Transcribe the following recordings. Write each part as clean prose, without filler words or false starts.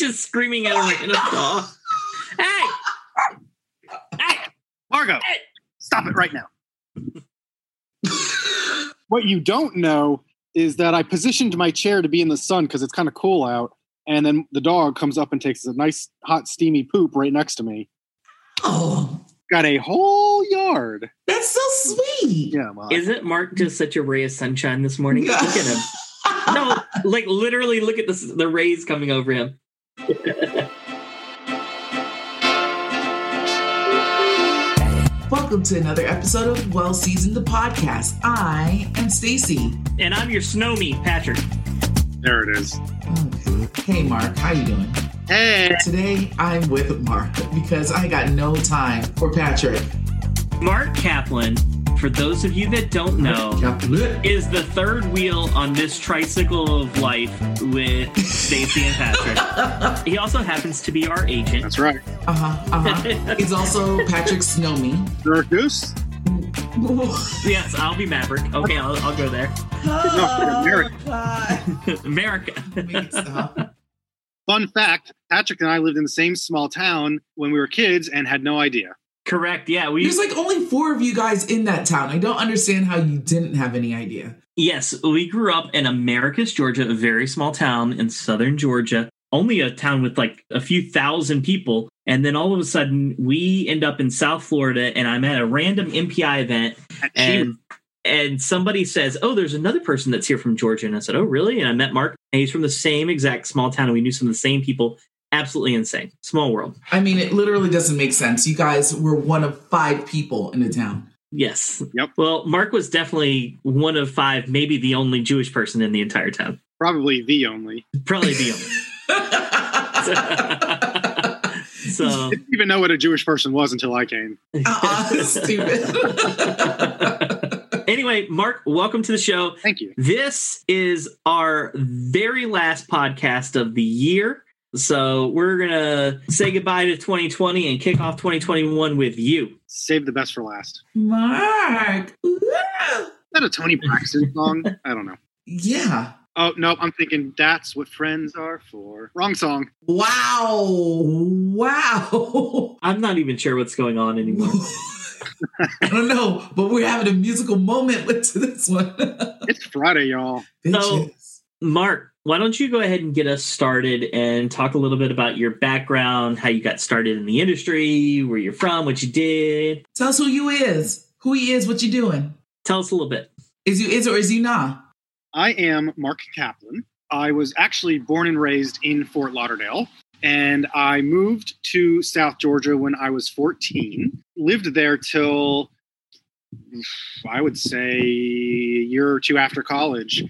just screaming at her like in a dog. Hey! Margo, hey! Stop it right now. What you don't know is that I positioned my chair to be in the sun because it's kind of cool out, and then the dog comes up and takes a nice, hot, steamy poop right next to me. Oh. Got a whole yard. That's so sweet. Yeah, Mom. Isn't Mark just such a ray of sunshine this morning? Look at him. No, like literally look at the rays coming over him. Welcome to another episode of Well Seasoned, the podcast. I am Stacy. And I'm your snowman, Patrick. There it is. Okay. Hey, Mark. How you doing? Hey. Today, I'm with Mark because I got no time for Patrick. Mark Kaplan, for those of you that don't know, is the third wheel on this tricycle of life with Stacy and Patrick. He also happens to be our agent. That's right. He's also Patrick's Snowmy. You're a goose? Yes, I'll be Maverick. Okay, I'll go there. Oh, America. America. Fun fact, Patrick and I lived in the same small town when we were kids and had no idea. Correct. Yeah, there's like only four of you guys in that town. I don't understand how you didn't have any idea. Yes, we grew up in Americus, Georgia, a very small town in southern Georgia, only a town with like a few thousand people. And then all of a sudden we end up in South Florida and I'm at a random MPI event and somebody says, oh, there's another person that's here from Georgia. And I said, oh, really? And I met Mark and he's from the same exact small town and we knew some of the same people. Absolutely insane. Small world. I mean, it literally doesn't make sense. You guys were one of five people in the town. Yes. Yep. Well, Mark was definitely one of five, maybe the only Jewish person in the entire town. Probably the only. I didn't even know what a Jewish person was until I came. Stupid. Anyway, Mark, welcome to the show. Thank you. This is our very last podcast of the year. So we're going to say goodbye to 2020 and kick off 2021 with you. Save the best for last. Mark. Is that a Tony Braxton song? I don't know. Yeah. Oh, no, I'm thinking That's What Friends Are For. Wrong song. Wow. I'm not even sure what's going on anymore. I don't know, but we're having a musical moment with this one. It's Friday, y'all. So, Mark. Why don't you go ahead and get us started and talk a little bit about your background, how you got started in the industry, where you're from, what you did. Tell us who he is, what you doing. Tell us a little bit. Is you is or is you not? I am Mark Kaplan. I was actually born and raised in Fort Lauderdale, and I moved to South Georgia when I was 14. Lived there till, I would say, a year or two after college.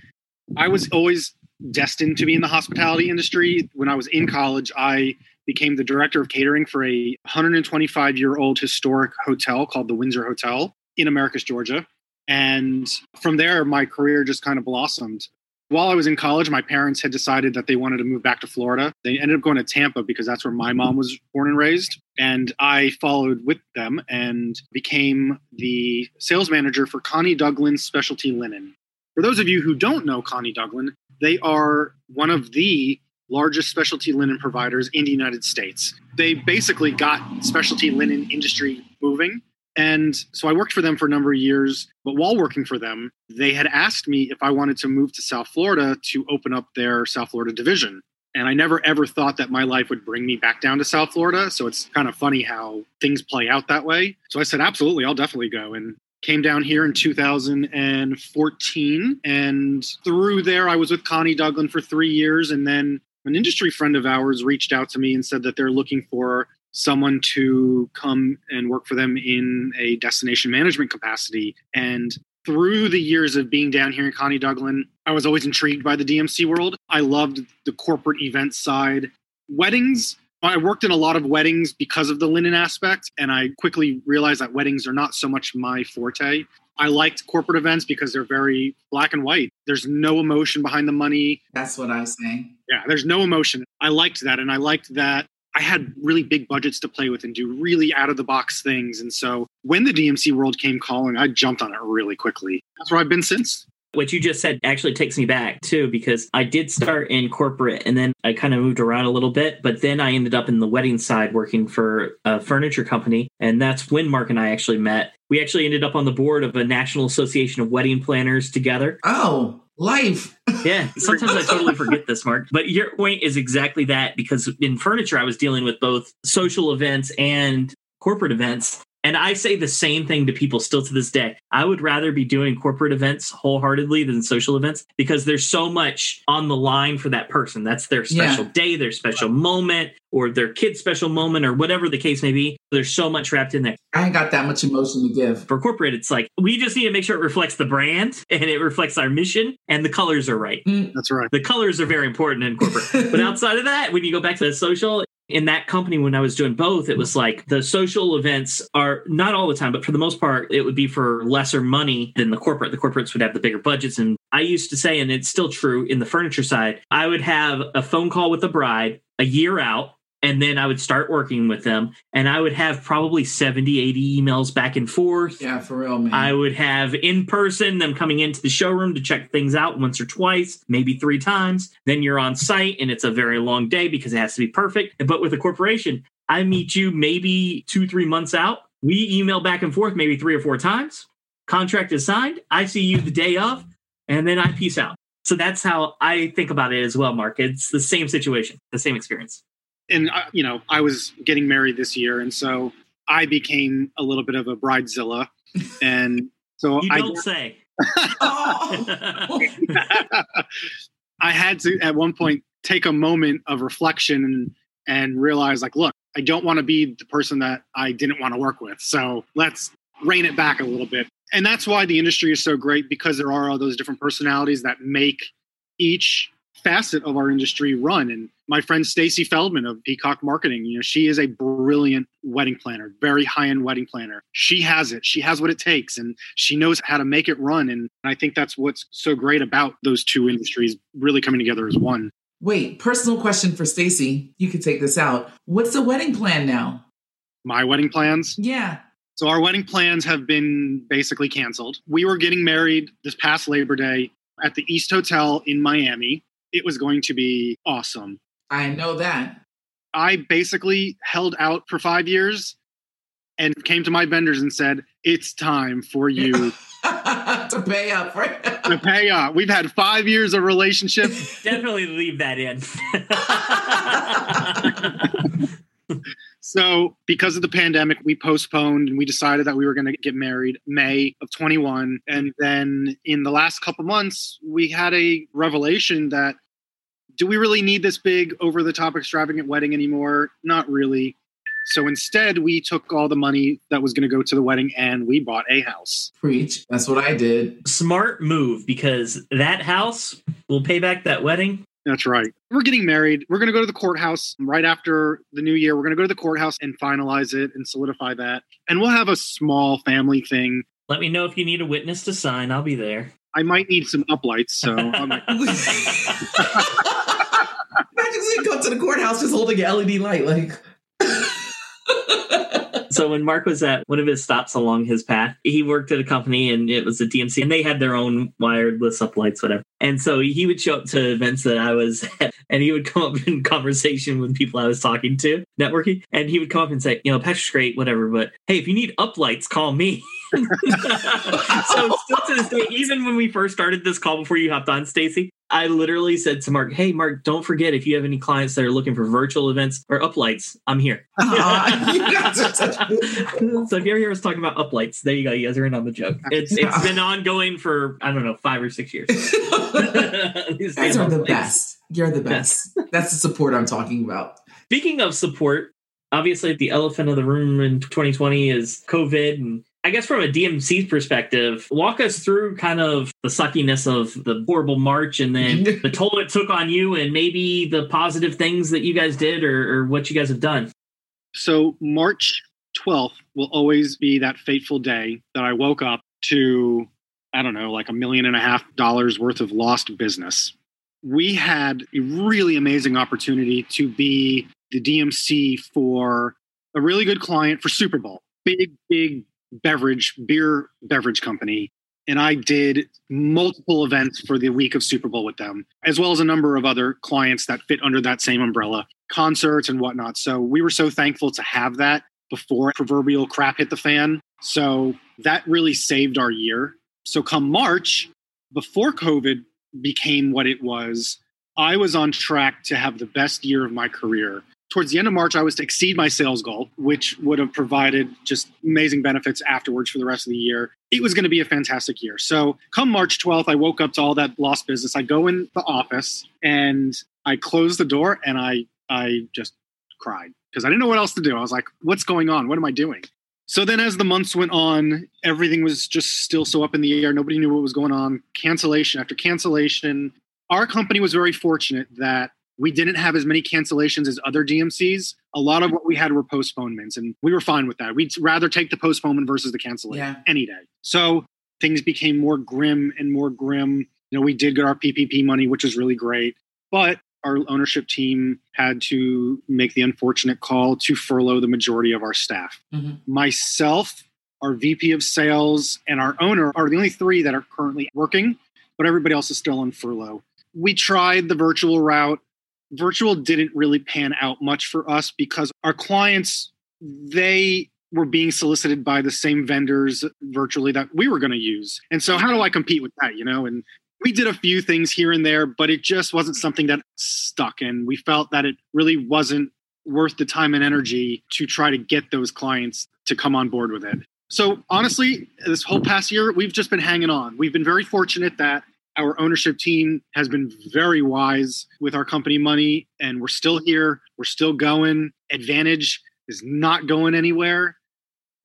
I was always destined to be in the hospitality industry. When I was in college, I became the director of catering for a 125-year-old historic hotel called the Windsor Hotel in Americus, Georgia. And from there, my career just kind of blossomed. While I was in college, my parents had decided that they wanted to move back to Florida. They ended up going to Tampa because that's where my mom was born and raised. And I followed with them and became the sales manager for Connie Duglin Specialty Linen. For those of you who don't know Connie Duglin, they are one of the largest specialty linen providers in the United States. They basically got specialty linen industry moving. And so I worked for them for a number of years. But while working for them, they had asked me if I wanted to move to South Florida to open up their South Florida division. And I never, ever thought that my life would bring me back down to South Florida. So it's kind of funny how things play out that way. So I said, absolutely, I'll definitely go. And came down here in 2014, and through there, I was with Connie Duglin for 3 years, and then an industry friend of ours reached out to me and said that they're looking for someone to come and work for them in a destination management capacity. And through the years of being down here in Connie Duglin, I was always intrigued by the DMC world. I loved the corporate event side. Weddings. I worked in a lot of weddings because of the linen aspect, and I quickly realized that weddings are not so much my forte. I liked corporate events because they're very black and white. There's no emotion behind the money. That's what I was saying. Yeah, there's no emotion. I liked that, and I liked that I had really big budgets to play with and do really out-of-the-box things. And so when the DMC world came calling, I jumped on it really quickly. That's where I've been since. What you just said actually takes me back too, because I did start in corporate and then I kind of moved around a little bit, but then I ended up in the wedding side working for a furniture company. And that's when Mark and I actually met. We actually ended up on the board of a National Association of Wedding Planners together. Oh, life. Yeah. Sometimes I totally forget this, Mark. But your point is exactly that, because in furniture, I was dealing with both social events and corporate events. And I say the same thing to people still to this day. I would rather be doing corporate events wholeheartedly than social events, because there's so much on the line for that person. That's their special day, their special moment, or their kid's special moment, or whatever the case may be. There's so much wrapped in there. I ain't got that much emotion to give. For corporate, it's like, we just need to make sure it reflects the brand and it reflects our mission and the colors are right. That's right. The colors are very important in corporate. But outside of that, when you go back to the social, in that company, when I was doing both, it was like the social events are not all the time, but for the most part, it would be for lesser money than the corporate. The corporates would have the bigger budgets. And I used to say, and it's still true in the furniture side, I would have a phone call with the bride a year out, and then I would start working with them. And I would have probably 70, 80 emails back and forth. Yeah, for real, man. I would have in person, them coming into the showroom to check things out once or twice, maybe three times. Then you're on site and it's a very long day because it has to be perfect. But with a corporation, I meet you maybe 2-3 months out. We email back and forth maybe 3 or 4 times. Contract is signed. I see you the day of, and then I peace out. So that's how I think about it as well, Mark. It's the same situation, the same experience. And, you know, I was getting married this year, and so I became a little bit of a bridezilla. And so you don't say. I had to, at one point, take a moment of reflection and realize, like, look, I don't want to be the person that I didn't want to work with. So let's rein it back a little bit. And that's why the industry is so great, because there are all those different personalities that make each facet of our industry run. And my friend Stacy Feldman of Peacock Marketing, you know, she is a brilliant wedding planner, very high-end wedding planner. She has it. She has what it takes, and she knows how to make it run. And I think that's what's so great about those two industries really coming together as one. Wait, personal question for Stacy. You can take this out. What's the wedding plan now? My wedding plans? Yeah. So our wedding plans have been basically canceled. We were getting married this past Labor Day at the East Hotel in Miami. It was going to be awesome. I know that. I basically held out for 5 years and came to my vendors and said, it's time for you to pay up, right? To pay up. We've had 5 years of relationship. Definitely leave that in. So because of the pandemic, we postponed and we decided that we were going to get married May of 21. And then in the last couple months, we had a revelation that, do we really need this big over-the-top extravagant wedding anymore? Not really. So instead, we took all the money that was going to go to the wedding and we bought a house. Preach. That's what I did. Smart move, because that house will pay back that wedding. That's right. We're getting married. We're going to go to the courthouse right after the new year. We're going to go to the courthouse and finalize it and solidify that. And we'll have a small family thing. Let me know if you need a witness to sign. I'll be there. I might need some uplights, so I might. Imagine we go to the courthouse just holding an LED light, like. So when Mark was at one of his stops along his path, he worked at a company and it was a DMC and they had their own wireless uplights, whatever. And so he would show up to events that I was at and he would come up in conversation with people I was talking to, networking. And he would come up and say, you know, Patrick's great, whatever, but hey, if you need uplights, call me. So still to this day, even when we first started this call before you hopped on, Stacy, I literally said to Mark, hey, Mark, don't forget if you have any clients that are looking for virtual events or uplights, I'm here. So if you ever hear us talking about uplights, there you go. You guys are in on the joke. It's been ongoing for, I don't know, 5 or 6 years. You guys are the best. You're the best. That's the support I'm talking about. Speaking of support, obviously the elephant of the room in 2020 is COVID, and I guess from a DMC perspective, walk us through kind of the suckiness of the horrible March and then the toll it took on you and maybe the positive things that you guys did or what you guys have done. So March 12th will always be that fateful day that I woke up to, I don't know, like $1.5 million worth of lost business. We had a really amazing opportunity to be the DMC for a really good client for Super Bowl. Big beverage company. And I did multiple events for the week of Super Bowl with them, as well as a number of other clients that fit under that same umbrella, concerts and whatnot. So we were so thankful to have that before proverbial crap hit the fan. So that really saved our year. So come March, before COVID became what it was, I was on track to have the best year of my career. Towards the end of March, I was to exceed my sales goal, which would have provided just amazing benefits afterwards for the rest of the year. It was going to be a fantastic year. So come March 12th, I woke up to all that lost business. I go in the office and I close the door and I just cried because I didn't know what else to do. I was like, what's going on? What am I doing? So then as the months went on, everything was just still so up in the air. Nobody knew what was going on. Cancellation after cancellation. Our company was very fortunate that we didn't have as many cancellations as other DMCs. A lot of what we had were postponements, and we were fine with that. We'd rather take the postponement versus the cancellation any day. So things became more grim and more grim. You know, we did get our PPP money, which was really great, but our ownership team had to make the unfortunate call to furlough the majority of our staff. Mm-hmm. Myself, our VP of sales, and our owner are the only three that are currently working, but everybody else is still on furlough. We tried the virtual route. Virtual didn't really pan out much for us because our clients, they were being solicited by the same vendors virtually that we were going to use. And so how do I compete with that, you know? And we did a few things here and there, but it just wasn't something that stuck. And we felt that it really wasn't worth the time and energy to try to get those clients to come on board with it. So honestly, this whole past year, we've just been hanging on. We've been very fortunate that our ownership team has been very wise with our company money, and we're still here. We're still going. Advantage is not going anywhere.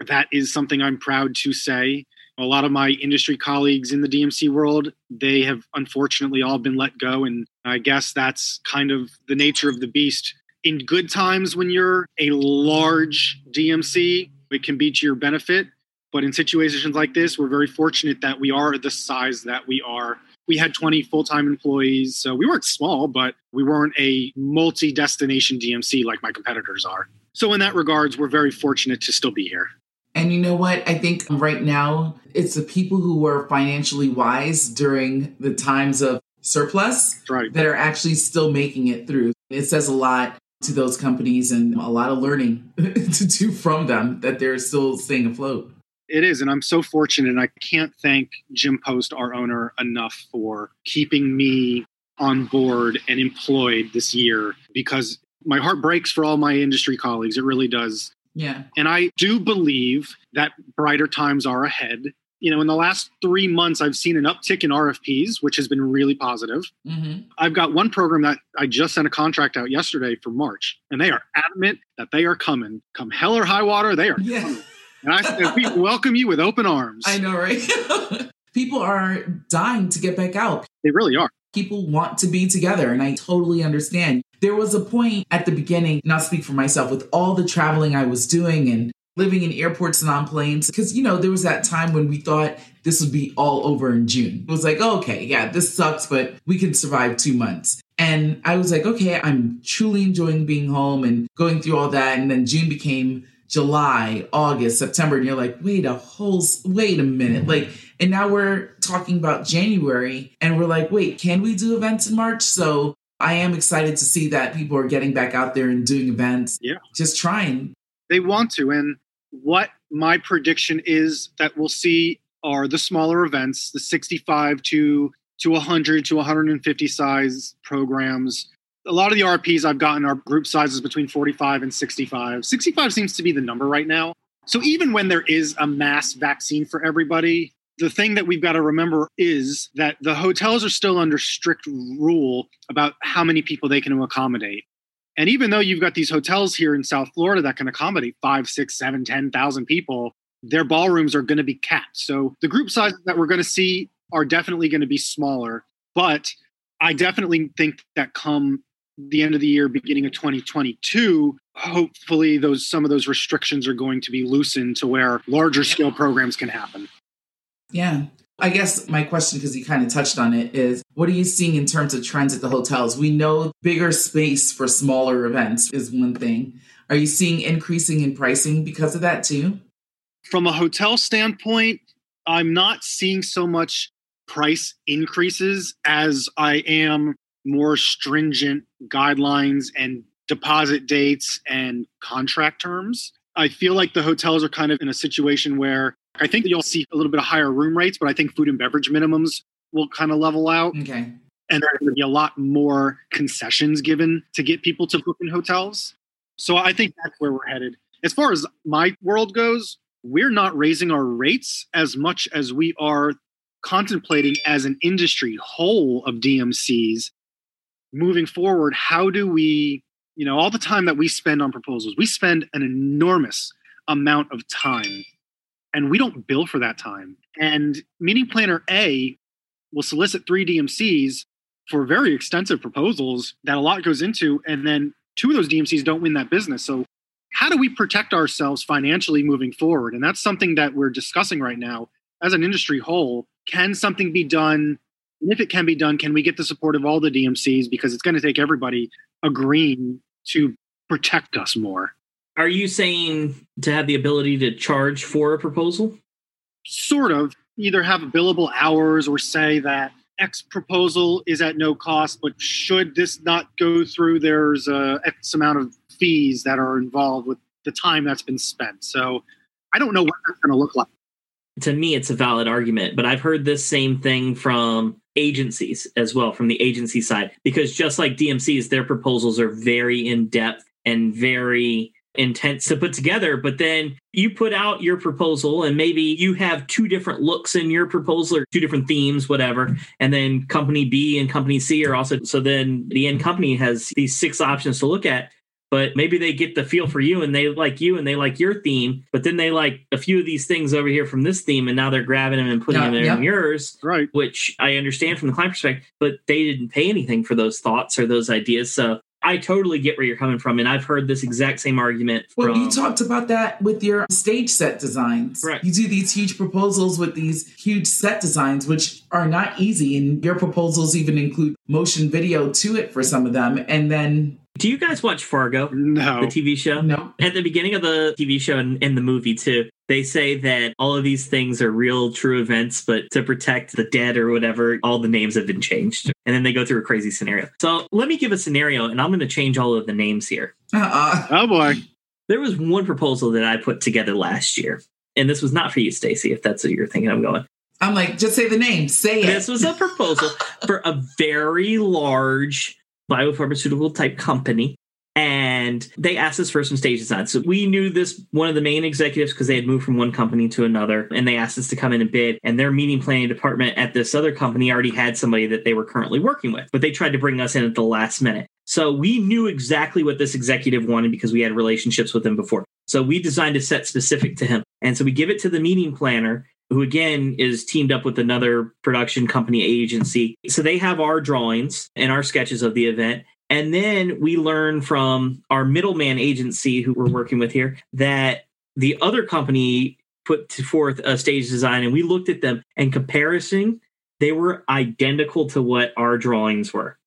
That is something I'm proud to say. A lot of my industry colleagues in the DMC world, they have unfortunately all been let go. And I guess that's kind of the nature of the beast. In good times, when you're a large DMC, it can be to your benefit. But in situations like this, we're very fortunate that we are the size that we are. We had 20 full-time employees, so we weren't small, but we weren't a multi-destination DMC like my competitors are. So in that regards, we're very fortunate to still be here. And you know what? I think right now, it's the people who were financially wise during the times of surplus that are actually still making it through. It says a lot to those companies and a lot of learning to do from them that they're still staying afloat. It is. And I'm so fortunate. And I can't thank Jim Post, our owner, enough for keeping me on board and employed this year, because my heart breaks for all my industry colleagues. It really does. Yeah. And I do believe that brighter times are ahead. You know, in the last 3 months, I've seen an uptick in RFPs, which has been really positive. Mm-hmm. I've got one program that I just sent a contract out yesterday for March, and they are adamant that they are coming. Come hell or high water, they are coming. And I said, we welcome you with open arms. I know, right? People are dying to get back out. They really are. People want to be together, and I totally understand. There was a point at the beginning, and I'll speak for myself, with all the traveling I was doing and living in airports and on planes, because, you know, there was that time when we thought this would be all over in June. It was like, oh, okay, yeah, this sucks, but we can survive 2 months. And I was like, okay, I'm truly enjoying being home and going through all that. And then June became July, August, September, and you're like, wait a minute. Like, and now we're talking about January and we're like, wait, can we do events in March? So I am excited to see that people are getting back out there and doing events. Yeah. Just trying. They want to. And what my prediction is that we'll see are the smaller events, the 65 to 100 to 150 size programs. A lot of the RPs I've gotten are group sizes between 45 and 65. 65 seems to be the number right now. So even when there is a mass vaccine for everybody, the thing that we've got to remember is that the hotels are still under strict rule about how many people they can accommodate. And even though you've got these hotels here in South Florida that can accommodate 5, 6, 7, 10,000 people, their ballrooms are going to be capped. So the group sizes that we're going to see are definitely going to be smaller. But I definitely think that come the end of the year, beginning of 2022, hopefully some of those restrictions are going to be loosened to where larger scale programs can happen. Yeah. I guess my question, because you kind of touched on it, is what are you seeing in terms of trends at the hotels? We know bigger space for smaller events is one thing. Are you seeing increasing in pricing because of that too? From a hotel standpoint, I'm not seeing so much price increases as I am more stringent guidelines and deposit dates and contract terms. I feel like the hotels are kind of in a situation where I think you'll see a little bit of higher room rates, but I think food and beverage minimums will kind of level out. Okay. And there are going to be a lot more concessions given to get people to book in hotels. So I think that's where we're headed. As far as my world goes, we're not raising our rates as much as we are contemplating as an industry whole of DMCs. Moving forward, how do we, you know, all the time that we spend on proposals, we spend an enormous amount of time and we don't bill for that time. And Meeting Planner A will solicit 3 DMCs for very extensive proposals that a lot goes into. And then 2 of those DMCs don't win that business. So how do we protect ourselves financially moving forward? And that's something that we're discussing right now as an industry whole. Can something be done? And if it can be done, can we get the support of all the DMCs? Because it's going to take everybody agreeing to protect us more. Are you saying to have the ability to charge for a proposal? Sort of. Either have billable hours or say that X proposal is at no cost, but should this not go through, there's X amount of fees that are involved with the time that's been spent. So I don't know what that's going to look like. To me, it's a valid argument, but I've heard this same thing from agencies as well, from the agency side, because just like DMCs, their proposals are very in-depth and very intense to put together. But then you put out your proposal and maybe you have 2 different looks in your proposal or 2 different themes, whatever. And then company B and company C are also. So then the end company has these 6 options to look at, but maybe they get the feel for you and they like you and they like your theme, but then they like a few of these things over here from this theme. And now they're grabbing them and putting them in yours, right? Which I understand from the client perspective, but they didn't pay anything for those thoughts or those ideas. So I totally get where you're coming from. And I've heard this exact same argument. Well, you talked about that with your stage set designs. Right. You do these huge proposals with these huge set designs, which are not easy. And your proposals even include motion video to it for some of them. And then... Do you guys watch Fargo? No. The TV show? No. At the beginning of the TV show and the movie, too, they say that all of these things are real, true events, but to protect the dead or whatever, all the names have been changed. And then they go through a crazy scenario. So let me give a scenario, and I'm going to change all of the names here. Oh, boy. There was one proposal that I put together last year, and this was not for you, Stacy, if that's what you're thinking I'm going. I'm like, just say the name. Say it. This was a proposal for a very large biopharmaceutical type company. And they asked us for some stage design. So we knew this, one of the main executives, because they had moved from one company to another, and they asked us to come in and bid. And their meeting planning department at this other company already had somebody that they were currently working with, but they tried to bring us in at the last minute. So we knew exactly what this executive wanted because we had relationships with him before. So we designed a set specific to him. And so we give it to the meeting planner, who again is teamed up with another production company agency. So they have our drawings and our sketches of the event. And then we learn from our middleman agency who we're working with here that the other company put forth a stage design, and we looked at them and comparison, they were identical to what our drawings were.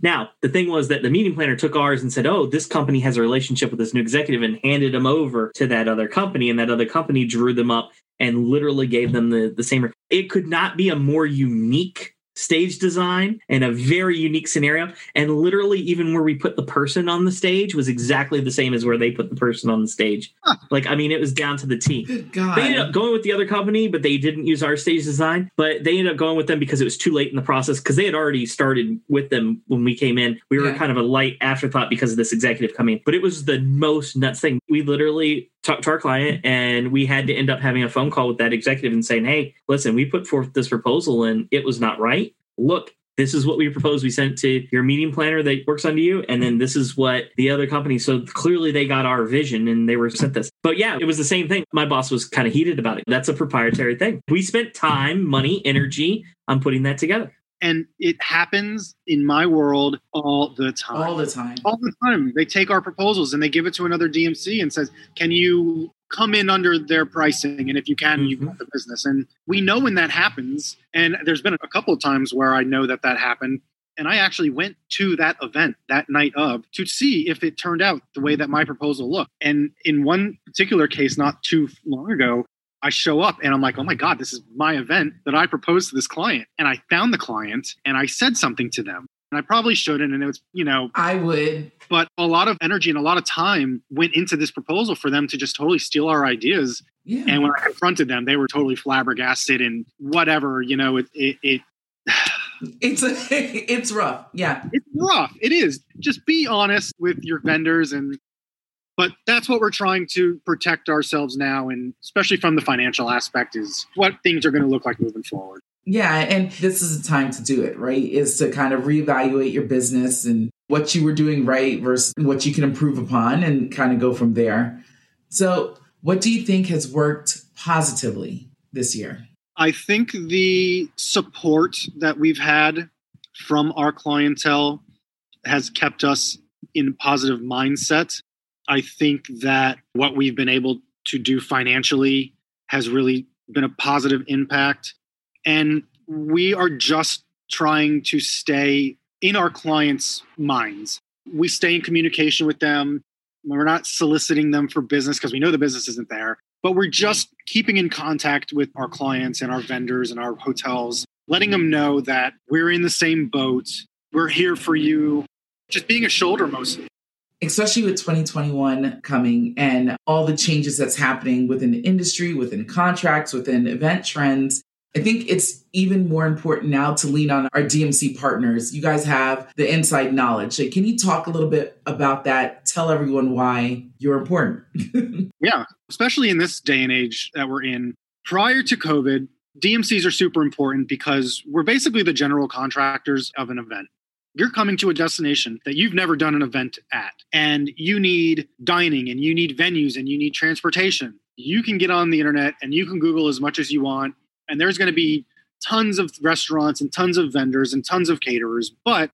Now, the thing was that the meeting planner took ours and said, oh, this company has a relationship with this new executive, and handed them over to that other company. And that other company drew them up and literally gave them the same. It could not be a more unique stage design and a very unique scenario. And literally even where we put the person on the stage was exactly the same as where they put the person on the stage. Huh. Like, I mean, it was down to the T. Good God. They ended up going with the other company, but they didn't use our stage design, but they ended up going with them because it was too late in the process. Cause they had already started with them when we came in. We were kind of a light afterthought because of this executive coming, but it was the most nuts thing. We literally talked to our client and we had to end up having a phone call with that executive and saying, hey, listen, we put forth this proposal and it was not right. Look, this is what we proposed. We sent to your meeting planner that works under you. And then this is what the other company. So clearly they got our vision and they were sent this. But yeah, it was the same thing. My boss was kind of heated about it. That's a proprietary thing. We spent time, money, energy on putting that together. And it happens in my world all the time. All the time. All the time. They take our proposals and they give it to another DMC and says, can you come in under their pricing? And if you can, you've got the business. And we know when that happens. And there's been a couple of times where I know that that happened. And I actually went to that event that night of to see if it turned out the way that my proposal looked. And in one particular case, not too long ago, I show up and I'm like, oh my God, this is my event that I proposed to this client. And I found the client and I said something to them. And I probably shouldn't. And it was, you know, I would. But a lot of energy and a lot of time went into this proposal for them to just totally steal our ideas. Yeah. And when I confronted them, they were totally flabbergasted and whatever, you know, it's rough. Yeah. It's rough. It is. Just be honest with your vendors. But that's what we're trying to protect ourselves now. And especially from the financial aspect is what things are going to look like moving forward. Yeah. And this is a time to do it, right? Is to kind of reevaluate your business and what you were doing right versus what you can improve upon and kind of go from there. So what do you think has worked positively this year? I think the support that we've had from our clientele has kept us in a positive mindset. I think that what we've been able to do financially has really been a positive impact. And we are just trying to stay in our clients' minds. We stay in communication with them. We're not soliciting them for business because we know the business isn't there, but we're just keeping in contact with our clients and our vendors and our hotels, letting them know that we're in the same boat. We're here for you. Just being a shoulder mostly. Especially with 2021 coming and all the changes that's happening within the industry, within contracts, within event trends. I think it's even more important now to lean on our DMC partners. You guys have the inside knowledge. So can you talk a little bit about that? Tell everyone why you're important. Yeah, especially in this day and age that we're in. Prior to COVID, DMCs are super important because we're basically the general contractors of an event. You're coming to a destination that you've never done an event at, and you need dining and you need venues and you need transportation. You can get on the internet and you can Google as much as you want. And there's going to be tons of restaurants and tons of vendors and tons of caterers. But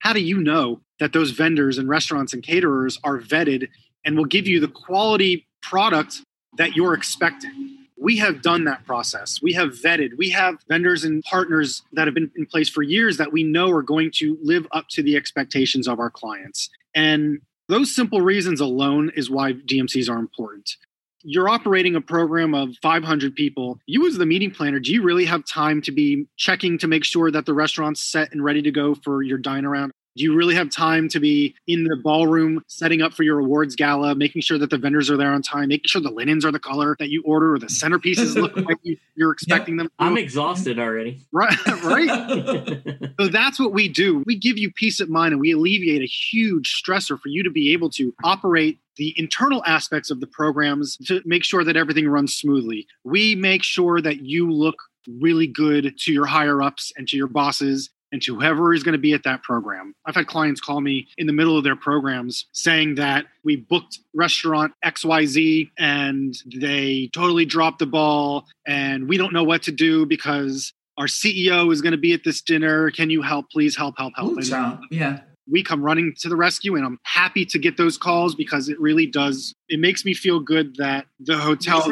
how do you know that those vendors and restaurants and caterers are vetted and will give you the quality product that you're expecting? We have done that process. We have vetted. We have vendors and partners that have been in place for years that we know are going to live up to the expectations of our clients. And those simple reasons alone is why DMCs are important. You're operating a program of 500 people. You as the meeting planner, do you really have time to be checking to make sure that the restaurant's set and ready to go for your dine around? Do you really have time to be in the ballroom setting up for your awards gala, making sure that the vendors are there on time, making sure the linens are the color that you order or the centerpieces look like you're expecting them to? I'm exhausted already. Right? So that's what we do. We give you peace of mind and we alleviate a huge stressor for you to be able to operate the internal aspects of the programs to make sure that everything runs smoothly. We make sure that you look really good to your higher ups and to your bosses and to whoever is going to be at that program. I've had clients call me in the middle of their programs saying that we booked restaurant XYZ and they totally dropped the ball and we don't know what to do because our CEO is going to be at this dinner. Can you help? Please help. Ooh, child. Yeah. We come running to the rescue, and I'm happy to get those calls because it really does. It makes me feel good that the hotel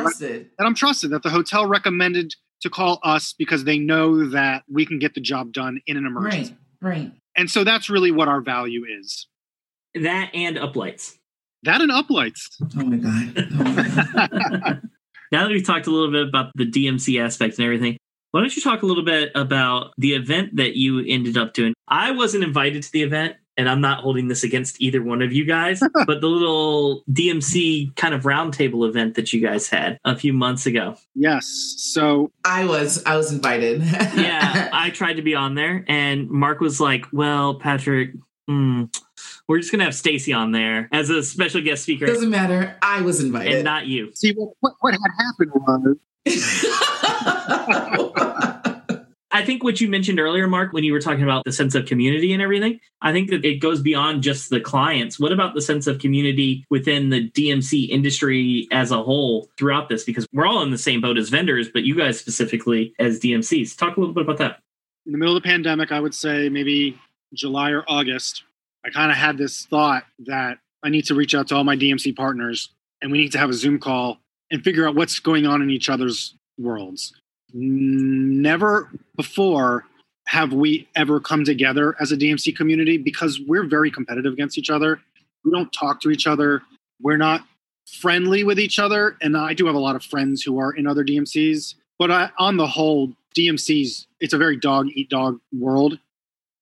I'm trusted that the hotel recommended to call us because they know that we can get the job done in an emergency. Right. And so that's really what our value is. That and uplights. Oh my God. Now that we've talked a little bit about the DMC aspects and everything, why don't you talk a little bit about the event that you ended up doing? I wasn't invited to the event, and I'm not holding this against either one of you guys, but the little DMC kind of roundtable event that you guys had a few months ago. Yes. So I was invited. Yeah. I tried to be on there and Mark was like, well, Patrick, we're just going to have Stacy on there as a special guest speaker. Doesn't matter. I was invited. And not you. See, what had happened was... I think what you mentioned earlier, Mark, when you were talking about the sense of community and everything, I think that it goes beyond just the clients. What about the sense of community within the DMC industry as a whole throughout this? Because we're all in the same boat as vendors, but you guys specifically as DMCs. Talk a little bit about that. In the middle of the pandemic, I would say maybe July or August, I kind of had this thought that I need to reach out to all my DMC partners and we need to have a Zoom call and figure out what's going on in each other's worlds. Never before have we ever come together as a DMC community because we're very competitive against each other. We don't talk to each other. We're not friendly with each other. And I do have a lot of friends who are in other DMCs, but on the whole, DMCs, it's a very dog eat dog world.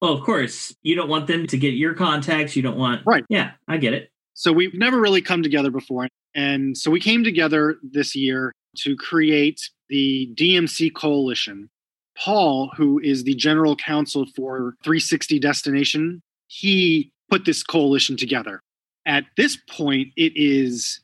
Well, of course, you don't want them to get your contacts. You don't want, right. Yeah, I get it. So we've never really come together before. And so we came together this year to create the DMC coalition. Paul, who is the general counsel for 360 Destination, he put this coalition together. At this point, it is,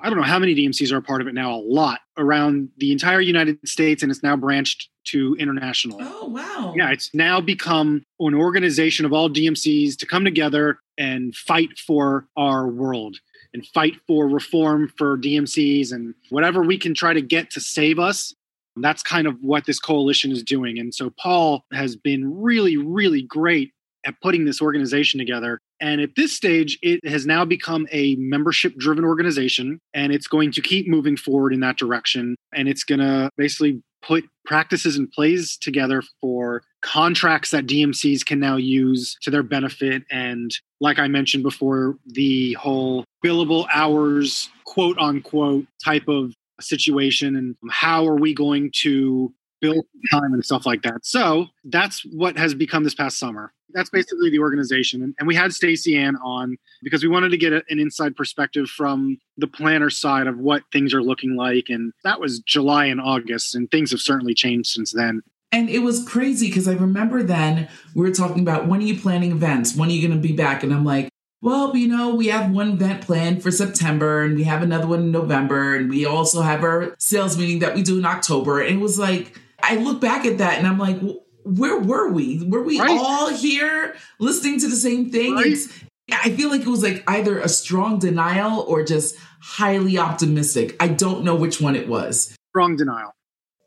I don't know how many DMCs are a part of it now, a lot around the entire United States, and it's now branched to international. Oh, wow. Yeah, it's now become an organization of all DMCs to come together and fight for our world and fight for reform for DMCs and whatever we can try to get to save us. That's kind of what this coalition is doing. And so Paul has been really, really great at putting this organization together. And at this stage, it has now become a membership-driven organization, and it's going to keep moving forward in that direction. And it's going to basically put practices and plays together for contracts that DMCs can now use to their benefit. And like I mentioned before, the whole billable hours, quote unquote, type of situation, and how are we going to build time and stuff like that. So that's what has become this past summer. That's basically the organization. And we had Stacy Ann on because we wanted to get an inside perspective from the planner side of what things are looking like. And that was July and August, and things have certainly changed since then. And it was crazy because I remember then we were talking about, when are you planning events? When are you going to be back? And I'm like, well, you know, we have one event planned for September and we have another one in November. And we also have our sales meeting that we do in October. And it was like, I look back at that and I'm like, where were we? Were we right. all here listening to the same thing? Right. I feel like it was like either a strong denial or just highly optimistic. I don't know which one it was. Strong denial.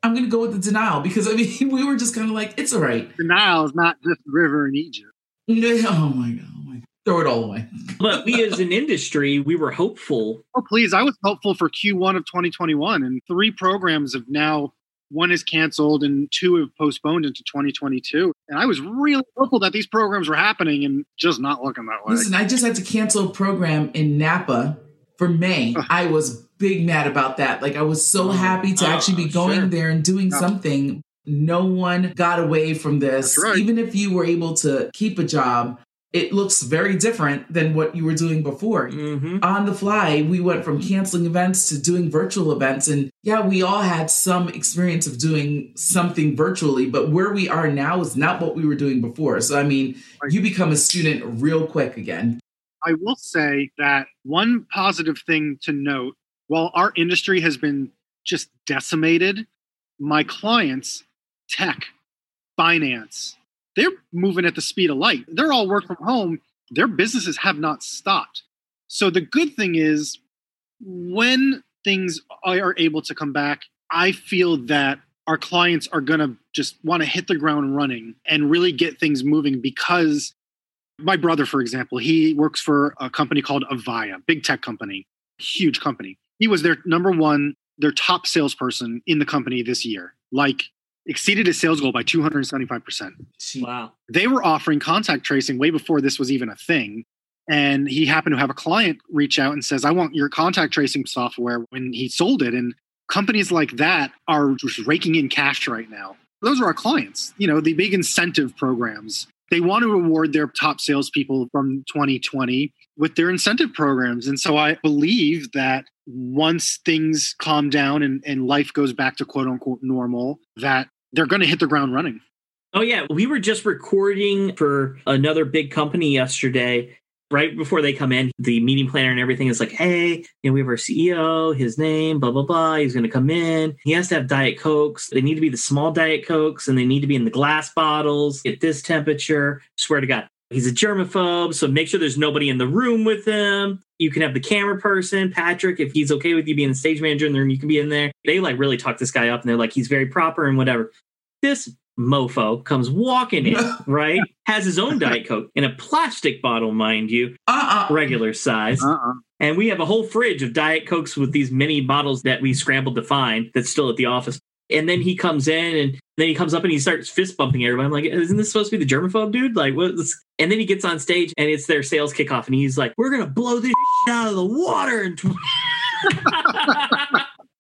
I'm going to go with the denial because, I mean, we were just kind of like, it's all right. Denial is not just the river in Egypt. Oh, my God. Throw it all away. But we as an industry, we were hopeful. Oh, please. I was hopeful for Q1 of 2021. And three programs have now, one is canceled and two have postponed into 2022. And I was really hopeful that these programs were happening and just not looking that way. Listen, I just had to cancel a program in Napa for May. I was big mad about that. Like, I was so happy to actually be going there and doing something. No one got away from this. Right. Even if you were able to keep a job, it looks very different than what you were doing before. Mm-hmm. On the fly, we went from canceling events to doing virtual events. And yeah, we all had some experience of doing something virtually, but where we are now is not what we were doing before. So, I mean, you become a student real quick again. I will say that one positive thing to note, while our industry has been just decimated, my clients, tech, finance, they're moving at the speed of light. They're all work from home. Their businesses have not stopped. So the good thing is when things are able to come back, I feel that our clients are going to just want to hit the ground running and really get things moving. Because my brother, for example, he works for a company called Avaya, big tech company, huge company. He was their number one, their top salesperson in the company this year. Like, exceeded his sales goal by 275%. Wow. They were offering contact tracing way before this was even a thing. And he happened to have a client reach out and says, I want your contact tracing software, when he sold it. And companies like that are just raking in cash right now. Those are our clients, you know, the big incentive programs. They want to reward their top salespeople from 2020 with their incentive programs. And so I believe that once things calm down and life goes back to quote unquote normal, that they're going to hit the ground running. Oh, yeah. We were just recording for another big company yesterday. Right before they come in, the meeting planner and everything is like, hey, you know, we have our CEO, his name, blah, blah, blah. He's going to come in. He has to have Diet Cokes. They need to be the small Diet Cokes, and they need to be in the glass bottles at this temperature. Swear to God. He's a germaphobe, so make sure there's nobody in the room with him. You can have the camera person, Patrick, if he's okay with you being the stage manager in the room, you can be in there. They like really talk this guy up, and they're like, he's very proper and whatever. This mofo comes walking in, right? Has his own Diet Coke in a plastic bottle, mind you, regular size. And we have a whole fridge of Diet Cokes with these mini bottles that we scrambled to find that's still at the office. And then he comes in, and then he comes up and he starts fist bumping everybody. I'm like, isn't this supposed to be the germaphobe dude? Like, what? And then he gets on stage and it's their sales kickoff, and he's like, we're going to blow this out of the water in 20.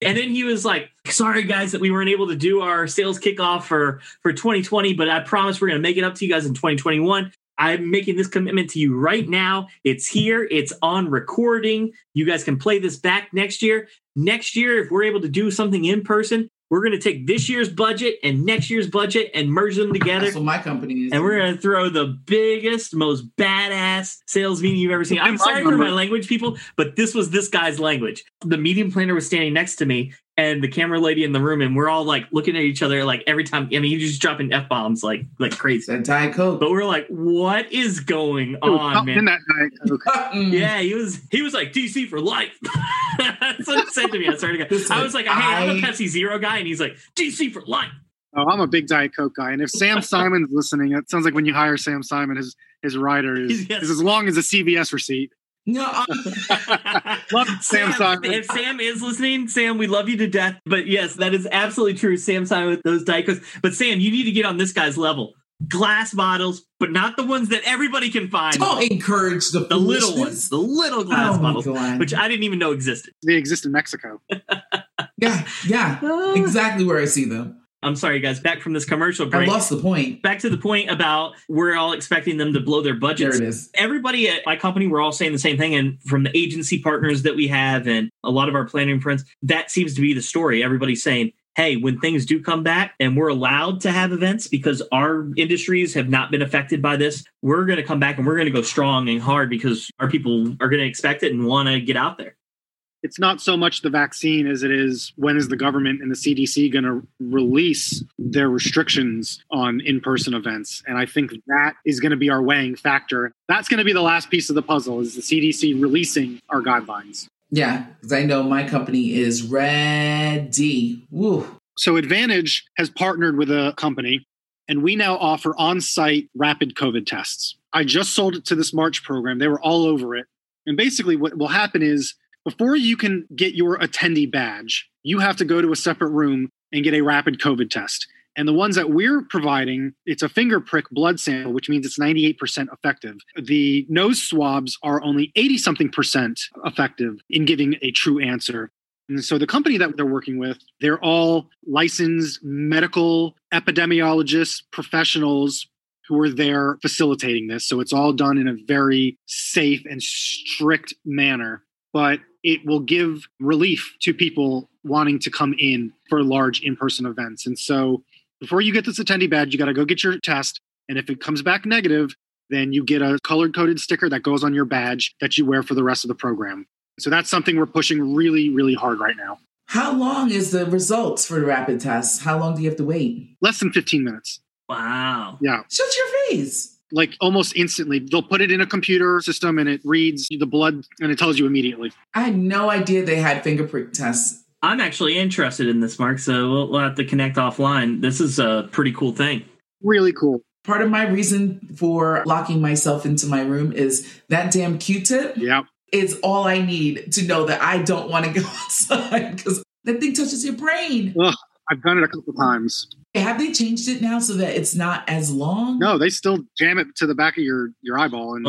And then he was like, sorry, guys, that we weren't able to do our sales kickoff for 2020, but I promise we're going to make it up to you guys in 2021. I'm making this commitment to you right now. It's here. It's on recording. You guys can play this back next year. Next year, if we're able to do something in person, we're going to take this year's budget and next year's budget and merge them together. That's what my company is. And we're going to throw the biggest, most badass sales meeting you've ever seen. I'm sorry for my language, people, but this was this guy's language. The meeting planner was standing next to me and the camera lady in the room, and we're all like looking at each other like every time. I mean, you're just dropping F-bombs like crazy. And Diet Coke. But we're like, what is going on, man? In that Diet Coke. Yeah, he was like, DC for life. That's what it said to me. I started to go. I was like, hey, I'm a Pepsi Zero guy. And he's like, DC for life. Oh, I'm a big Diet Coke guy. And if Sam Simon's listening, it sounds like when you hire Sam Simon, his rider is as long as a CVS receipt. No, love Sam Simon. If Sam is listening, Sam, we love you to death. But yes, that is absolutely true. Sam Simon with those Diet Cokes. But Sam, you need to get on this guy's level. Glass bottles, but not the ones that everybody can find. Don't encourage the little ones, the little glass bottles, which I didn't even know existed. They exist in Mexico. Yeah, exactly where I see them. I'm sorry, guys. Back from this commercial break. I lost the point. Back to the point about we're all expecting them to blow their budgets. There it is. Everybody at my company, we're all saying the same thing. And from the agency partners that we have and a lot of our planning friends, that seems to be the story. Everybody's saying, hey, when things do come back and we're allowed to have events because our industries have not been affected by this, we're going to come back and we're going to go strong and hard because our people are going to expect it and want to get out there. It's not so much the vaccine as it is when is the government and the CDC going to release their restrictions on in-person events. And I think that is going to be our weighing factor. That's going to be the last piece of the puzzle, is the CDC releasing our guidelines. Yeah, because I know my company is ready. Woo. So Advantage has partnered with a company, and we now offer on-site rapid COVID tests. I just sold it to this March program. They were all over it. And basically what will happen is, before you can get your attendee badge, you have to go to a separate room and get a rapid COVID test. And the ones that we're providing, it's a finger prick blood sample, which means it's 98% effective. The nose swabs are only 80-something percent effective in giving a true answer. And so the company that they're working with, they're all licensed medical epidemiologists, professionals who are there facilitating this. So it's all done in a very safe and strict manner. But it will give relief to people wanting to come in for large in-person events. And so before you get this attendee badge, you got to go get your test. And if it comes back negative, then you get a color-coded sticker that goes on your badge that you wear for the rest of the program. So that's something we're pushing really, really hard right now. How long is the results for the rapid tests? How long do you have to wait? Less than 15 minutes. Wow. Yeah. Shut your face. Like almost instantly. They'll put it in a computer system and it reads the blood and it tells you immediately. I had no idea they had finger prick tests. I'm actually interested in this, Mark, so we'll have to connect offline. This is a pretty cool thing. Really cool. Part of my reason for locking myself into my room is that damn Q-tip. Yeah. It's all I need to know that I don't want to go outside because that thing touches your brain. Ugh. I've done it a couple times. Have they changed it now so that it's not as long? No, they still jam it to the back of your eyeball. And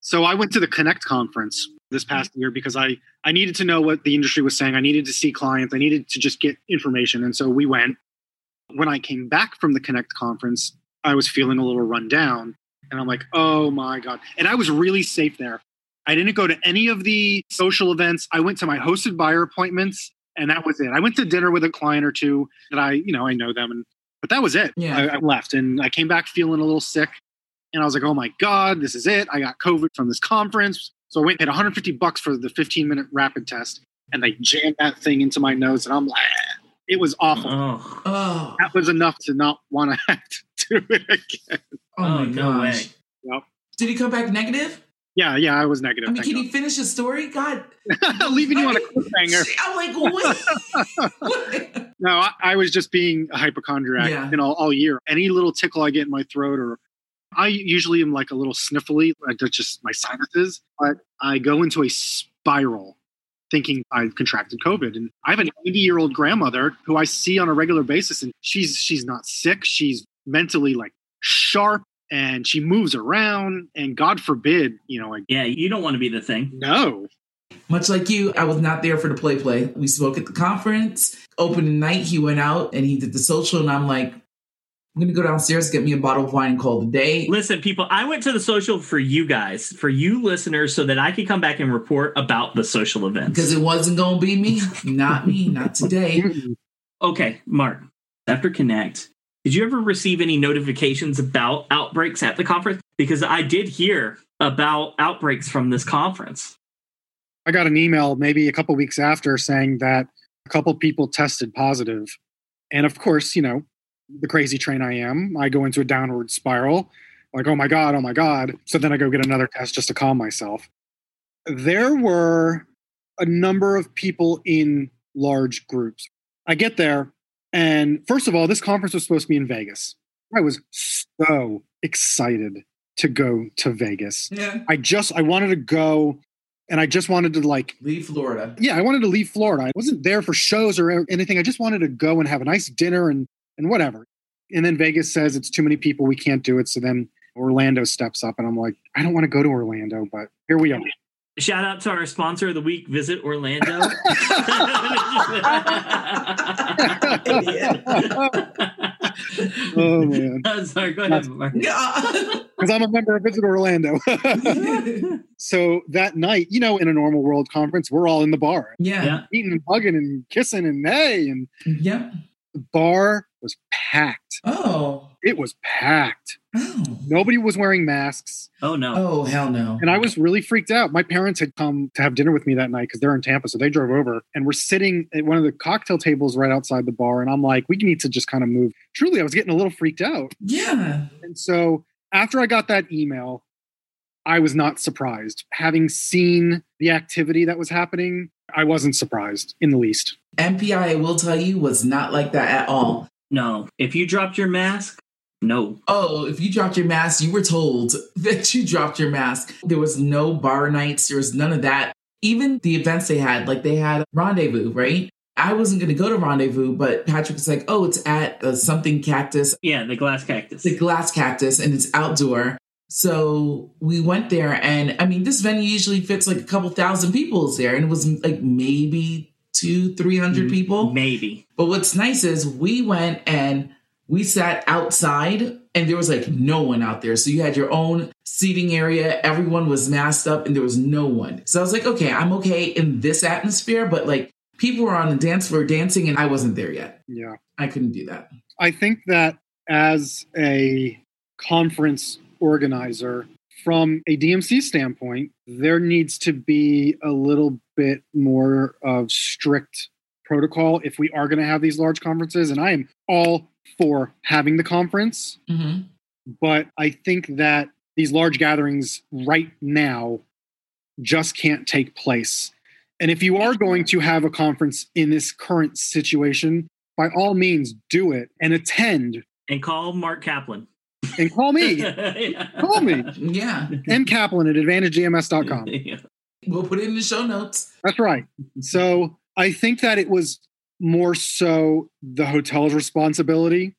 so I went to the Connect conference this past year because I needed to know what the industry was saying. I needed to see clients. I needed to just get information. And so we went. When I came back from the Connect conference, I was feeling a little run down. And I'm like, oh my God. And I was really safe there. I didn't go to any of the social events. I went to my hosted buyer appointments. And that was it. I went to dinner with a client or two that I know them. But that was it. Yeah. I left and I came back feeling a little sick. And I was like, oh my God, this is it. I got COVID from this conference. So I went and paid $150 for the 15-minute rapid test. And they jammed that thing into my nose. And I'm like, it was awful. Oh. That was enough to not want to have to do it again. Oh my gosh. Yep. Did he come back negative? Yeah, I was negative. I mean, can you finish the story? God. Leaving you on a cliffhanger. I'm like, what? No, I was just being a hypochondriac all year. Any little tickle I get in my throat, or I usually am like a little sniffly, like that's just my sinuses, but I go into a spiral thinking I've contracted COVID. And I have an 80-year-old grandmother who I see on a regular basis, and she's not sick. She's mentally like sharp. And she moves around, and God forbid, you know. Yeah, you don't want to be the thing. No. Much like you, I was not there for the play. We spoke at the conference. Opening night, he went out and he did the social. And I'm like, I'm going to go downstairs, get me a bottle of wine and call it a day. Listen, people, I went to the social for you guys, for you listeners, so that I could come back and report about the social event. Because it wasn't going to be me. Not me. Not today. Okay, Mark, after Connect, did you ever receive any notifications about outbreaks at the conference? Because I did hear about outbreaks from this conference. I got an email maybe a couple weeks after saying that a couple people tested positive. And of course, you know, the crazy train I am, I go into a downward spiral, like, oh my God. So then I go get another test just to calm myself. There were a number of people in large groups. I get there, and first of all, this conference was supposed to be in Vegas. I was so excited to go to Vegas. Yeah. I wanted to go, and I just wanted to leave Florida. Yeah, I wanted to leave Florida. I wasn't there for shows or anything. I just wanted to go and have a nice dinner and whatever. And then Vegas says it's too many people. We can't do it. So then Orlando steps up, and I'm like, I don't want to go to Orlando, but here we are. Shout out to our sponsor of the week, Visit Orlando. Oh, man. I'm sorry, go ahead, Mark. Because I'm a member of Visit Orlando. So that night, you know, in a normal world conference, we're all in the bar. Yeah. Eating and hugging and kissing and hey. And yeah. The bar was packed. Oh. It was packed. Oh. Nobody was wearing masks. Oh, no. Oh, hell no. And I was really freaked out. My parents had come to have dinner with me that night because they're in Tampa. So they drove over, and we're sitting at one of the cocktail tables right outside the bar. And I'm like, we need to just kind of move. Truly, I was getting a little freaked out. Yeah. And so after I got that email, I was not surprised. Having seen the activity that was happening, I wasn't surprised in the least. MPI, I will tell you, was not like that at all. No. If you dropped your mask, no. Oh, if you dropped your mask, you were told that you dropped your mask. There was no bar nights. There was none of that. Even the events they had, like they had Rendezvous, right? I wasn't going to go to Rendezvous, but Patrick was like, oh, it's at something cactus. Yeah, the glass cactus. The glass cactus, and it's outdoor. So we went there, and I mean, this venue usually fits like a couple thousand people there, and it was like maybe 200-300 people. Maybe. But what's nice is we went and we sat outside, and there was like no one out there. So you had your own seating area. Everyone was masked up, and there was no one. So I was like, okay, I'm okay in this atmosphere, but like people were on the dance floor dancing, and I wasn't there yet. Yeah. I couldn't do that. I think that as a conference organizer, from a DMC standpoint, there needs to be a little bit more of strict protocol if we are going to have these large conferences. And I am all for having the conference. Mm-hmm. But I think that these large gatherings right now just can't take place. And if you are going to have a conference in this current situation, by all means, do it and attend. And call Mark Kaplan. And call me. Yeah. Call me. Yeah. M. Kaplan at AdvantageGMS.com. Yeah. We'll put it in the show notes. That's right. So I think that it was more so the hotel's responsibility.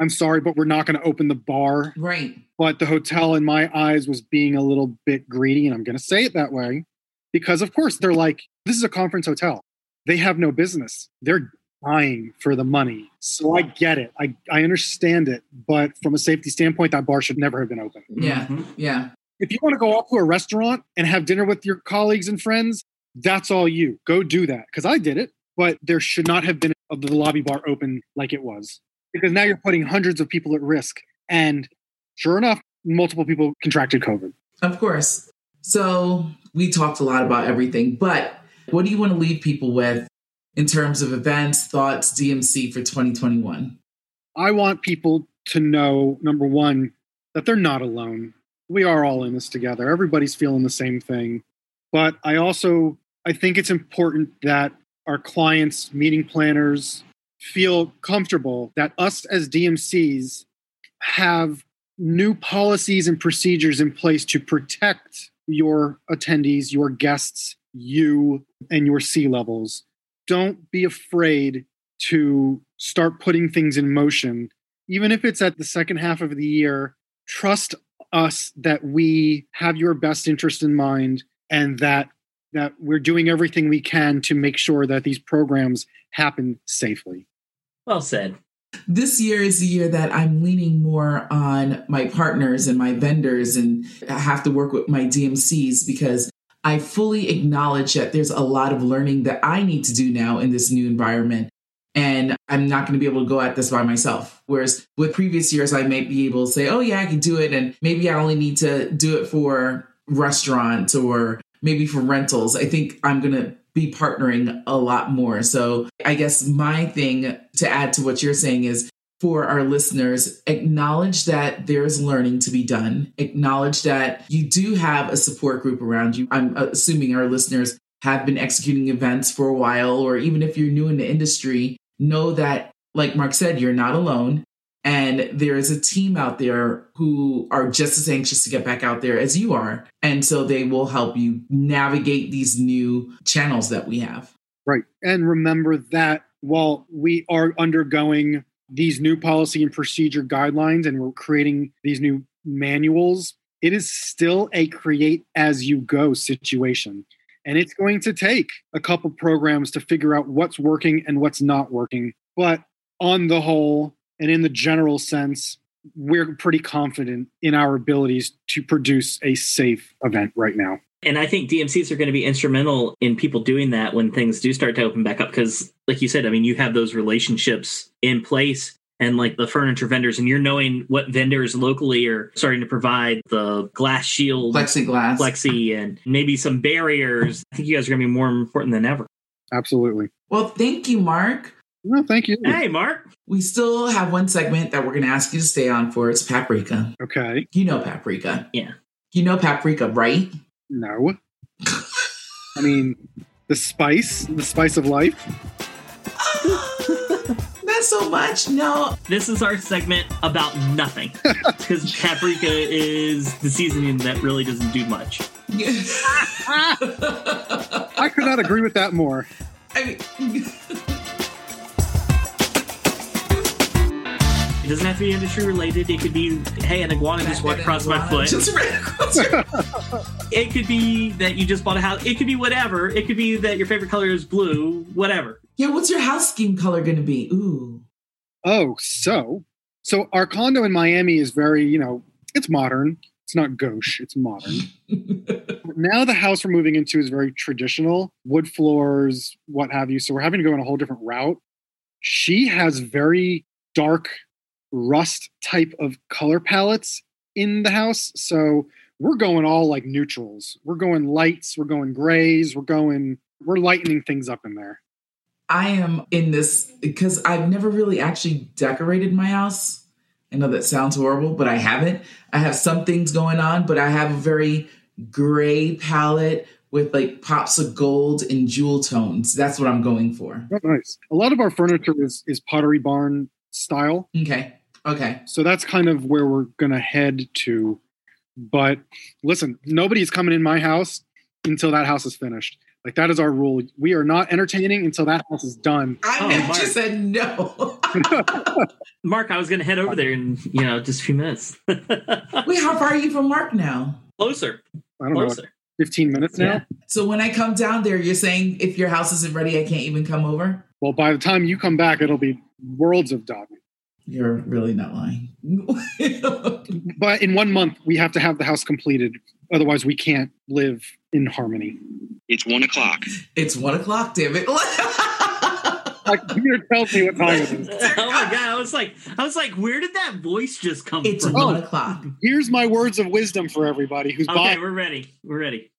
I'm sorry, but we're not going to open the bar. Right. But the hotel, in my eyes, was being a little bit greedy. And I'm going to say it that way because, of course, they're like, this is a conference hotel. They have no business. They're buying for the money. So I get it. I understand it. But from a safety standpoint, that bar should never have been open. Yeah. Mm-hmm. Yeah. If you want to go off to a restaurant and have dinner with your colleagues and friends, that's all you. Go do that. Because I did it. But there should not have been the lobby bar open like it was. Because now you're putting hundreds of people at risk. And sure enough, multiple people contracted COVID. Of course. So we talked a lot about everything. But what do you want to leave people with in terms of events, thoughts, DMC for 2021? I want people to know, number one, that they're not alone. We are all in this together. Everybody's feeling the same thing. But I think it's important that our clients, meeting planners, feel comfortable that us as DMCs have new policies and procedures in place to protect your attendees, your guests, you, and your C-levels. Don't be afraid to start putting things in motion. Even if it's at the second half of the year, trust us that we have your best interest in mind and that that we're doing everything we can to make sure that these programs happen safely. Well said. This year is the year that I'm leaning more on my partners and my vendors, and I have to work with my DMCs because I fully acknowledge that there's a lot of learning that I need to do now in this new environment. And I'm not going to be able to go at this by myself. Whereas with previous years, I may be able to say, oh, yeah, I can do it. And maybe I only need to do it for restaurants or maybe for rentals. I think I'm going to be partnering a lot more. So I guess my thing to add to what you're saying is for our listeners, acknowledge that there's learning to be done. Acknowledge that you do have a support group around you. I'm assuming our listeners have been executing events for a while, or even if you're new in the industry, know that, like Mark said, you're not alone. And there is a team out there who are just as anxious to get back out there as you are. And so they will help you navigate these new channels that we have. Right. And remember that while we are undergoing these new policy and procedure guidelines and we're creating these new manuals, it is still a create as you go situation. And it's going to take a couple programs to figure out what's working and what's not working. But on the whole, and in the general sense, we're pretty confident in our abilities to produce a safe event right now. And I think DMCs are going to be instrumental in people doing that when things do start to open back up. Because like you said, I mean, you have those relationships in place and like the furniture vendors, and you're knowing what vendors locally are starting to provide the glass shield, plexiglass, and maybe some barriers. I think you guys are going to be more important than ever. Absolutely. Well, thank you, Mark. No, thank you. Hey, Mark. We still have one segment that we're going to ask you to stay on for. It's Paprika. Okay. You know Paprika. Yeah. You know Paprika, right? No. I mean, the spice of life. Not so much. No. This is our segment about nothing. Because Paprika is the seasoning that really doesn't do much. I could not agree with that more. I mean... It doesn't have to be industry related. It could be, hey, an iguana just walked across my foot. Just ran across your foot. It could be that you just bought a house. It could be whatever. It could be that your favorite color is blue, whatever. Yeah, what's your house scheme color going to be? Ooh. Oh, so our condo in Miami is very, it's modern. It's not gauche. It's modern. Now the house we're moving into is very traditional, wood floors, what have you. So we're having to go on a whole different route. She has very dark rust type of color palettes in the house. So we're going all like neutrals. We're going lights. We're going grays. We're lightening things up in there. I am in this because I've never really actually decorated my house. I know that sounds horrible, but I haven't. I have some things going on, but I have a very gray palette with like pops of gold and jewel tones. That's what I'm going for. Oh, nice. A lot of our furniture is Pottery Barn style. Okay. So that's kind of where we're going to head to. But listen, nobody's coming in my house until that house is finished. Like, that is our rule. We are not entertaining until that house is done. I said no. Mark, I was going to head over there in, just a few minutes. Wait, how far are you from Mark now? Closer. I don't know. 15 minutes now? Yeah. So when I come down there, you're saying if your house isn't ready, I can't even come over? Well, by the time you come back, it'll be worlds of dotting. You're really not lying. But in 1 month, we have to have the house completed. Otherwise, we can't live in harmony. It's 1:00. It's 1:00, damn it. My computer tells me what time it is. Oh my God. I was like, where did that voice just come from? It's 1:00. Here's my words of wisdom for everybody who's buying. Okay, we're ready.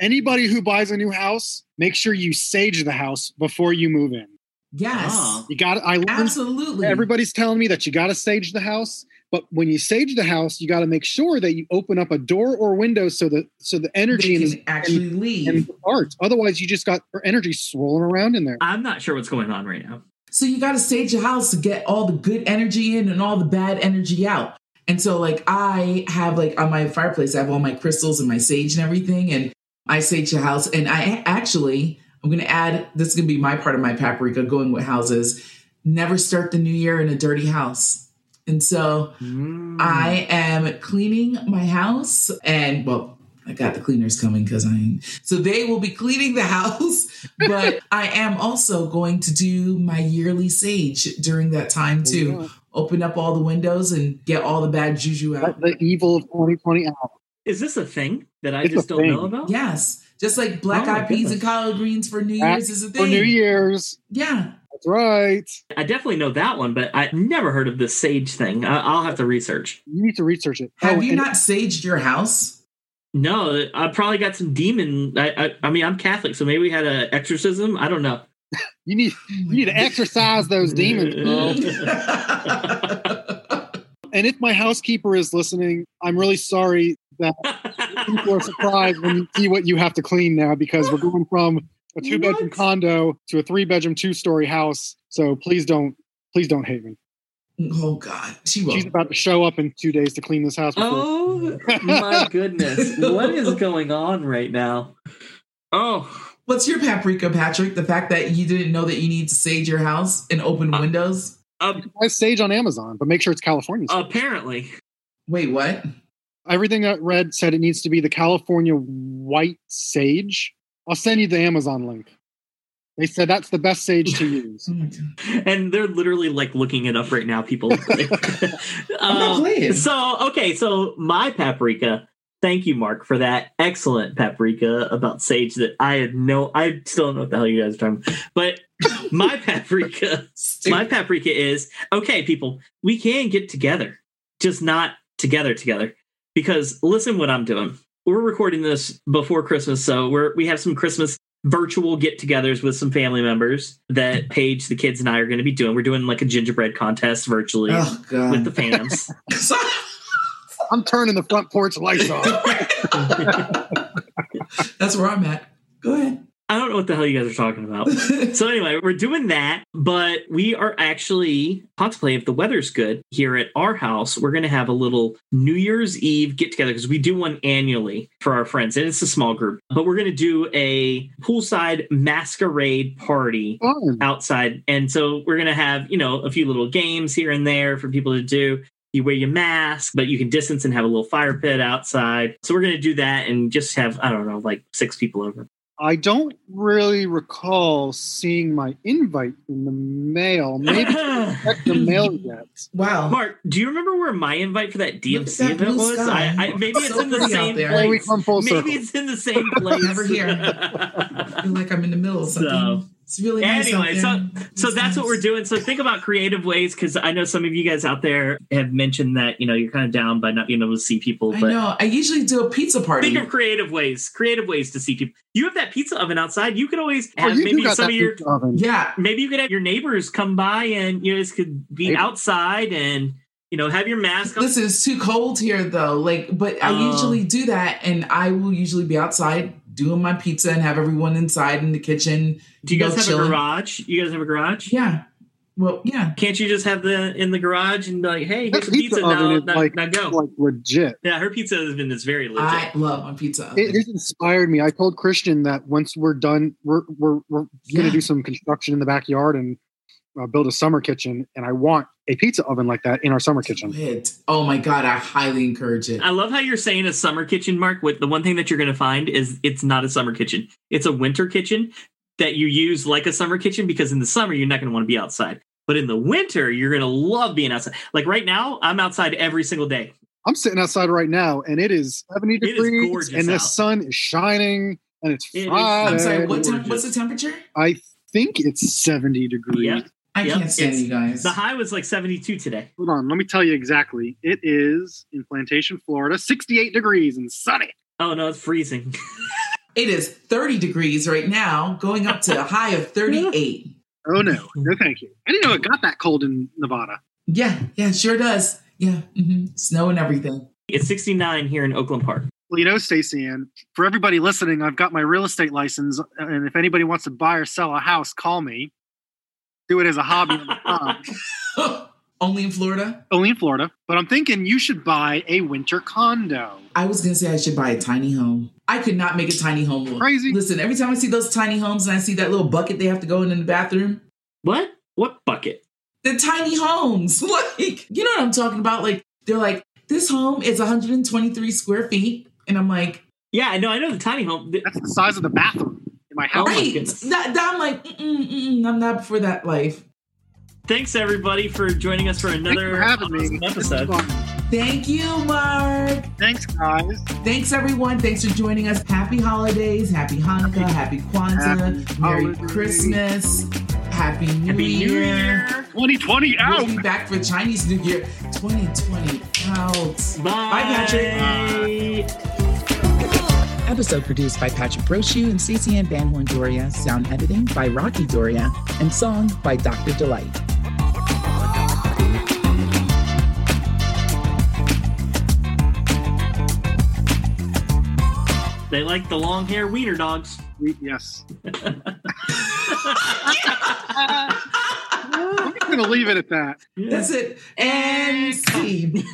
Anybody who buys a new house, make sure you sage the house before you move in. Yes. Oh, you got it. Absolutely. Everybody's telling me that you got to sage the house, but when you sage the house, you got to make sure that you open up a door or window so the energy can actually leave and art. Otherwise, you just got energy swirling around in there. I'm not sure what's going on right now. So you got to sage your house to get all the good energy in and all the bad energy out. And so like I have like on my fireplace, I have all my crystals and my sage and everything, and I sage the house, and I'm going to add, this is going to be my part of my paprika going with houses. Never start the new year in a dirty house. And so I am cleaning my house and, well, I got the cleaners coming because I ain't. So they will be cleaning the house, but I am also going to do my yearly sage during that time too. Yeah. Open up all the windows and get all the bad juju out. The evil of 2020 out. Is this a thing that I just don't know about? Yes. Just like black eyed peas and collard greens for New Year's is a thing. For New Year's. Yeah. That's right. I definitely know that one, but I never heard of the sage thing. I'll have to research. You need to research it. Have you not saged your house? No, I probably got some demon. I mean, I'm Catholic, so maybe we had an exorcism. I don't know. You need to exorcise those demons, bro. And if my housekeeper is listening, I'm really sorry that people are surprised when you see what you have to clean now, because we're going from a 2-bedroom condo to a 3-bedroom, 2-story house. So please don't hate me. Oh, God. She's about to show up in 2 days to clean this house. Oh, my goodness. What is going on right now? Oh. What's your paprika, Patrick? The fact that you didn't know that you need to sage your house and open windows? You can buy sage on Amazon, but make sure it's California sage. Apparently. Wait, what? Everything I read said it needs to be the California white sage. I'll send you the Amazon link. They said that's the best sage to use. And they're literally like looking it up right now, people. So my paprika, thank you, Mark, for that excellent paprika about sage that I still don't know what the hell you guys are talking about. But my paprika is, okay, people, we can get together, just not together. Because listen what I'm doing. We're recording this before Christmas, so we have some Christmas virtual get-togethers with some family members that Paige, the kids, and I are going to be doing. We're doing like a gingerbread contest virtually with the fams. I'm turning the front porch lights off. That's where I'm at. Go ahead. I don't know what the hell you guys are talking about. So anyway, we're doing that, but we are actually contemplating, if the weather's good here at our house, we're going to have a little New Year's Eve get-together, because we do one annually for our friends, and it's a small group. But we're going to do a poolside masquerade party outside. And so we're going to have, you know, a few little games here and there for people to do. You wear your mask, but you can distance and have a little fire pit outside. So we're going to do that and just have, I don't know, like 6 people over. I don't really recall seeing my invite in the mail. Maybe I didn't check the mail yet. Wow. Mark, do you remember where my invite for that DMC event was? Maybe it's in the same place. Maybe it's in the same place. Never here. I feel like I'm in the middle of something. It's really nice. Anyway, so that's what we're doing. So think about creative ways, because I know some of you guys out there have mentioned that, you know, you're kind of down by not being able to see people. But I know. I usually do a pizza party. Think of creative ways to see people. You have that pizza oven outside. You could always have maybe some of your oven. Yeah. Maybe you could have your neighbors come by, and you guys could be outside and, you know, have your mask on. Listen, it's too cold here though. Like, but I usually do that, and I will usually be outside doing my pizza and have everyone inside in the kitchen. Do you guys have a garage? You guys have a garage? Yeah. Well, yeah. Can't you just have in the garage and be like, hey, here's pizza now go. Like legit. Yeah, her pizza oven is very legit. I love my pizza oven. It inspired me. I told Christian that once we're done, we're going to do some construction in the backyard and build a summer kitchen, and I want a pizza oven like that in our summer kitchen. Oh my God, I highly encourage it. I love how you're saying a summer kitchen, Mark. With the one thing that you're going to find is it's not a summer kitchen. It's a winter kitchen that you use like a summer kitchen, because in the summer, you're not going to want to be outside. But in the winter, you're going to love being outside. Like right now, I'm outside every single day. I'm sitting outside right now, and it is 70 degrees, and the sun is shining, and it's Friday. I'm sorry, what's the temperature? I think it's 70 degrees. Yeah. I can't stand you guys. The high was like 72 today. Hold on. Let me tell you exactly. It is in Plantation, Florida, 68 degrees and sunny. Oh, no, it's freezing. It is 30 degrees right now, going up to a high of 38. Oh, no. No, thank you. I didn't know it got that cold in Nevada. Yeah, it sure does. Yeah. Mm-hmm. Snow and everything. It's 69 here in Oakland Park. Well, you know, Stacy Ann, for everybody listening, I've got my real estate license. And if anybody wants to buy or sell a house, call me. Do it as a hobby on the farm. Only in Florida? Only in Florida. But I'm thinking you should buy a winter condo. I was going to say I should buy a tiny home. I could not make a tiny home look. Crazy. Listen, every time I see those tiny homes and I see that little bucket they have to go in the bathroom. What? What bucket? The tiny homes. Like, you know what I'm talking about? Like, they're like, this home is 123 square feet. And I'm like, Yeah, no, I know the tiny home. That's the size of the bathroom in my house. Right. I'm like, I'm not for that life. Thanks, everybody, for joining us for another awesome episode. Thank you, Mark. Thanks, guys. Thanks, everyone. Thanks for joining us. Happy holidays. Happy Hanukkah. Happy Kwanzaa. Merry Christmas. Happy New Year. 2020 out. We'll be back for Chinese New Year. 2020 out. Bye. Bye, Patrick. Bye. Episode produced by Patrick Brochu and Cece Ann Van Horn Doria. Sound editing by Rocky Doria. And song by Dr. Delight. They like the long hair wiener dogs. Yes. I'm just going to leave it at that. Yeah. That's it. And scene.